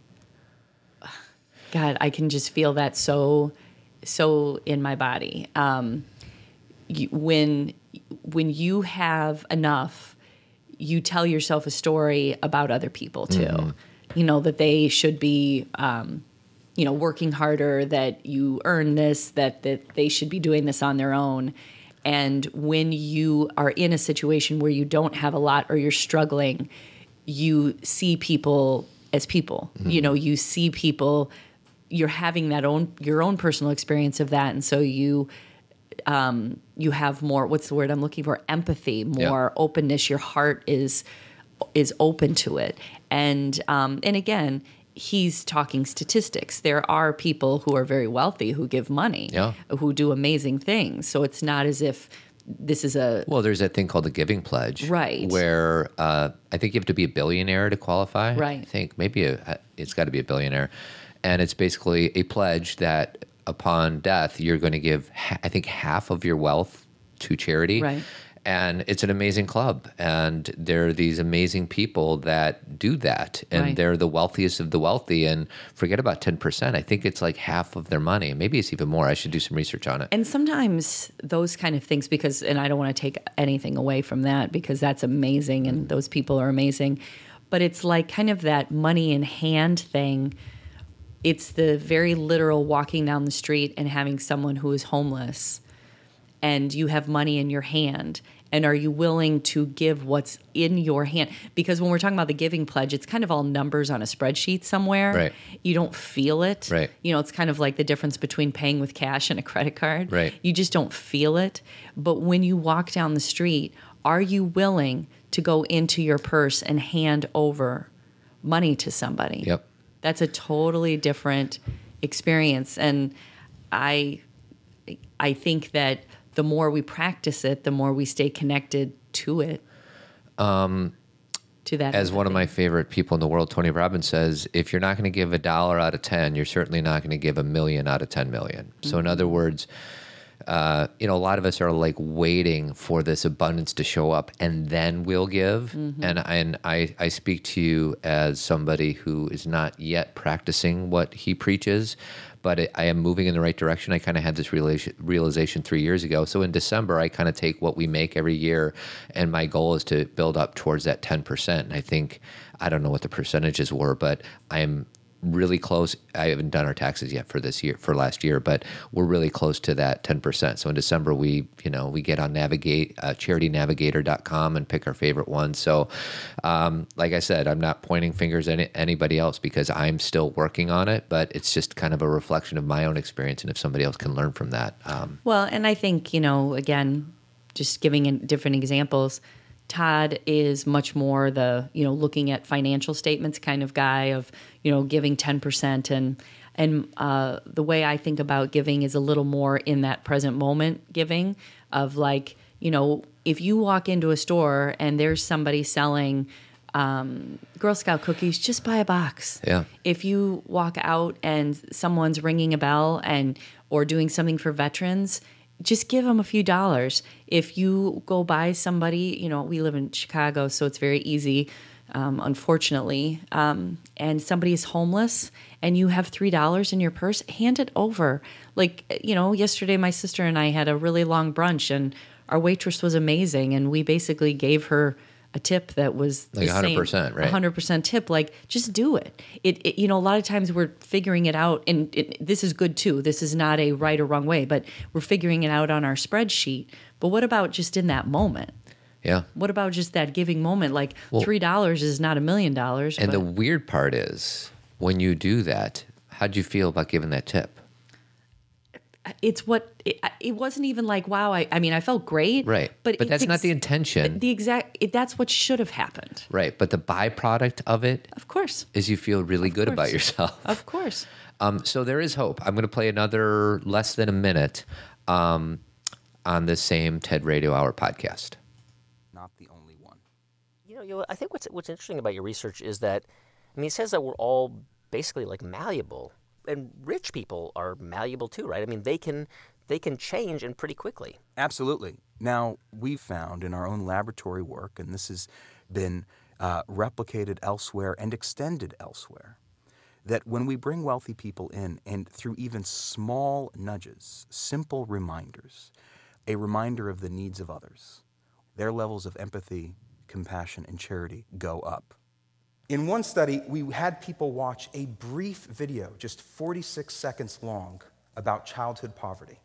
God, I can just feel that so, so in my body. Um, you, when, when you have enough, you tell yourself a story about other people too. Mm-hmm. You know, that they should be, um, you know, working harder, that you earn this, that, that they should be doing this on their own. And when you are in a situation where you don't have a lot or you're struggling, you see people as people, mm-hmm. you know, you see people, you're having that own, your own personal experience of that. And so you, um, you have more, what's the word I'm looking for? Empathy, more yeah. openness. Your heart is, is open to it. And, um, and again, he's talking statistics. There are people who are very wealthy, who give money, yeah. who do amazing things. So it's not as if this is a... Well, there's that thing called the Giving Pledge. Right. Where uh, I think you have to be a billionaire to qualify. Right. I think maybe a, it's got to be a billionaire. And it's basically a pledge that upon death, you're going to give, ha- I think, half of your wealth to charity. Right. And it's an amazing club. And there are these amazing people that do that. And right. they're the wealthiest of the wealthy. And forget about ten percent. I think it's like half of their money. Maybe it's even more. I should do some research on it. And sometimes those kind of things, because, and I don't want to take anything away from that, because that's amazing and those people are amazing. But it's like kind of that money in hand thing. It's the very literal walking down the street and having someone who is homeless, and you have money in your hand, and are you willing to give what's in your hand? Because when we're talking about the Giving Pledge, it's kind of all numbers on a spreadsheet somewhere. Right. You don't feel it. Right. You know, it's kind of like the difference between paying with cash and a credit card. Right. You just don't feel it. But when you walk down the street, are you willing to go into your purse and hand over money to somebody? Yep. That's a totally different experience. And I, I think that the more we practice it, the more we stay connected to it. Um, to that, as one of my favorite people in the world, Tony Robbins, says, if you're not going to give a dollar out of ten, you're certainly not going to give a million out of ten million. Mm-hmm. So in other words, uh, you know, a lot of us are like waiting for this abundance to show up and then we'll give. Mm-hmm. And, and I, I speak to you as somebody who is not yet practicing what he preaches, but I am moving in the right direction. I kind of had this realization three years ago. So in December, I kind of take what we make every year, and my goal is to build up towards that ten percent. And I think, I don't know what the percentages were, but I'm really close. I haven't done our taxes yet for this year, for last year, but we're really close to that ten percent. So in December, we, you know, we get on navigate uh, charity navigator dot com and pick our favorite one. So, um, like I said, I'm not pointing fingers at anybody else because I'm still working on it, but it's just kind of a reflection of my own experience. And if somebody else can learn from that. Um, well, and I think, you know, again, just giving in different examples, Todd is much more the, you know, looking at financial statements kind of guy of, you know, giving ten percent. And and uh, the way I think about giving is a little more in that present moment giving of like, you know, if you walk into a store and there's somebody selling um, Girl Scout cookies, just buy a box. Yeah. If you walk out and someone's ringing a bell and or doing something for veterans, just give them a few dollars. If you go by somebody, you know, we live in Chicago, so it's very easy, um, unfortunately, um, and somebody is homeless and you have three dollars in your purse, hand it over. Like, you know, yesterday my sister and I had a really long brunch and our waitress was amazing and we basically gave her a tip that was like one hundred percent, right? one hundred percent tip. Like, just do it. It, it. You know, a lot of times we're figuring it out, and it, this is good too. This is not a right or wrong way, but we're figuring it out on our spreadsheet. But what about just in that moment? Yeah. What about just that giving moment? Like, well, three dollars is not a million dollars. And but. The weird part is, when you do that, how'd you feel about giving that tip? It's what it, it wasn't even like, wow, I, I mean, I felt great. Right. But, but that's ex- not the intention. The exact, it, that's what should have happened. Right. But the byproduct of it, of course, is you feel really good about yourself. Of course. Um, so there is hope. I'm going to play another less than a minute um, on this same TED Radio Hour podcast. Not the only one. You know, you know, I think what's, what's interesting about your research is that, I mean, it says that we're all basically like malleable. And rich people are malleable too, right? I mean, they can they can change and pretty quickly. Absolutely. Now, we've found in our own laboratory work, and this has been uh, replicated elsewhere and extended elsewhere, that when we bring wealthy people in, and through even small nudges, simple reminders, a reminder of the needs of others, their levels of empathy, compassion, and charity go up. In one study, we had people watch a brief video, just forty-six seconds long, about childhood poverty.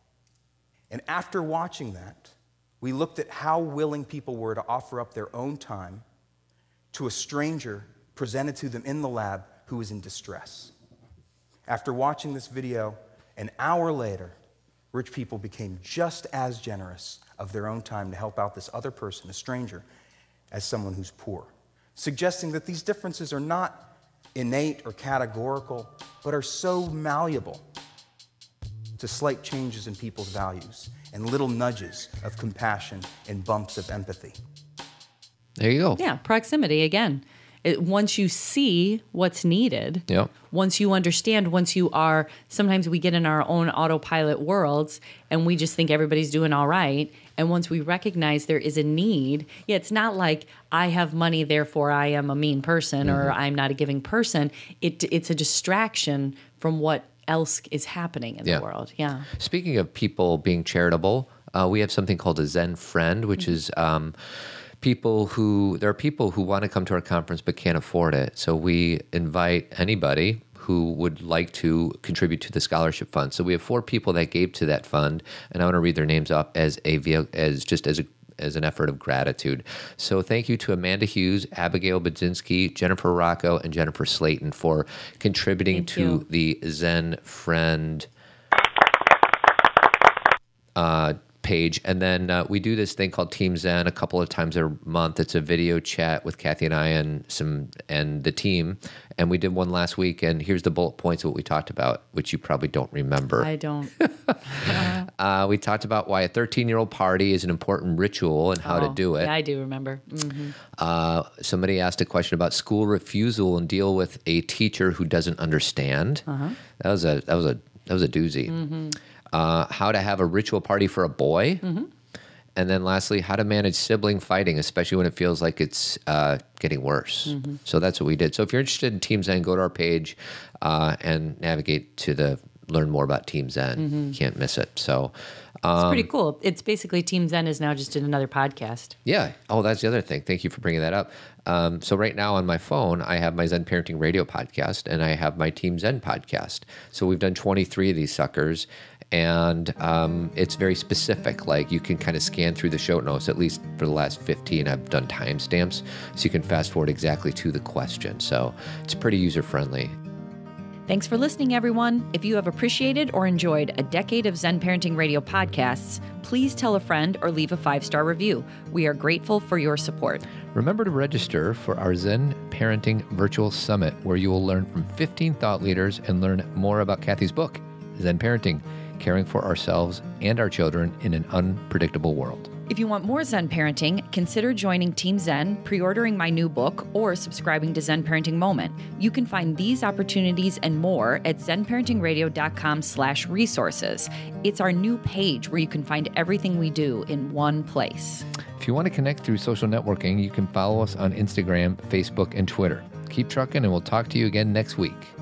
And after watching that, we looked at how willing people were to offer up their own time to a stranger presented to them in the lab who was in distress. After watching this video, an hour later, rich people became just as generous of their own time to help out this other person, a stranger, as someone who's poor, suggesting that these differences are not innate or categorical, but are so malleable to slight changes in people's values and little nudges of compassion and bumps of empathy. There you go. Yeah, proximity again. It, once you see what's needed, yep. Once you understand, once you are, sometimes we get in our own autopilot worlds and we just think everybody's doing all right. And once we recognize there is a need, yeah, it's not like I have money, therefore I am a mean person, mm-hmm. or I'm not a giving person. It It's a distraction from what else is happening in yeah. the world. Yeah. Speaking of people being charitable, uh, we have something called a Zen friend, which mm-hmm. is... Um, People who, there are people who want to come to our conference but can't afford it. So we invite anybody who would like to contribute to the scholarship fund. So we have four people that gave to that fund, and I want to read their names off as a as just as a as an effort of gratitude. So thank you to Amanda Hughes, Abigail Budzinski, Jennifer Rocco, and Jennifer Slayton for contributing thank to you. The Zen Friend Uh, page. And then uh, we do this thing called Team Zen a couple of times a month. It's a video chat with Kathy and I and some and the team. And we did one last week. And here's the bullet points of what we talked about, which you probably don't remember. I don't. uh, we talked about why a thirteen-year-old party is an important ritual and how oh, to do it. Yeah, I do remember. Mm-hmm. Uh, somebody asked a question about school refusal and deal with a teacher who doesn't understand. Uh-huh. That was a that was a that was a doozy. Mm-hmm. Uh, how to have a ritual party for a boy. Mm-hmm. And then lastly, how to manage sibling fighting, especially when it feels like it's uh, getting worse. Mm-hmm. So that's what we did. So if you're interested in Team Zen, go to our page uh, and navigate to the learn more about Team Zen. Mm-hmm. Can't miss it. So um, it's pretty cool. It's basically Team Zen is now just in another podcast. Yeah. Oh, that's the other thing. Thank you for bringing that up. Um, so right now on my phone, I have my Zen Parenting Radio podcast and I have my Team Zen podcast. So we've done twenty-three of these suckers. And um, it's very specific. Like you can kind of scan through the show notes, at least for the last fifteen, I've done timestamps. So you can fast forward exactly to the question. So it's pretty user-friendly. Thanks for listening, everyone. If you have appreciated or enjoyed a decade of Zen Parenting Radio podcasts, please tell a friend or leave a five-star review. We are grateful for your support. Remember to register for our Zen Parenting Virtual Summit, where you will learn from fifteen thought leaders and learn more about Kathy's book, Zen Parenting: Caring for Ourselves and Our Children in an Unpredictable World. If you want more Zen parenting, consider joining Team Zen, pre-ordering my new book, or subscribing to Zen Parenting Moment. You can find these opportunities and more at zenparentingradio.com slash resources. It's our new page where you can find everything we do in one place. If you want to connect through social networking, you can follow us on Instagram, Facebook, and Twitter. Keep trucking, and we'll talk to you again next week.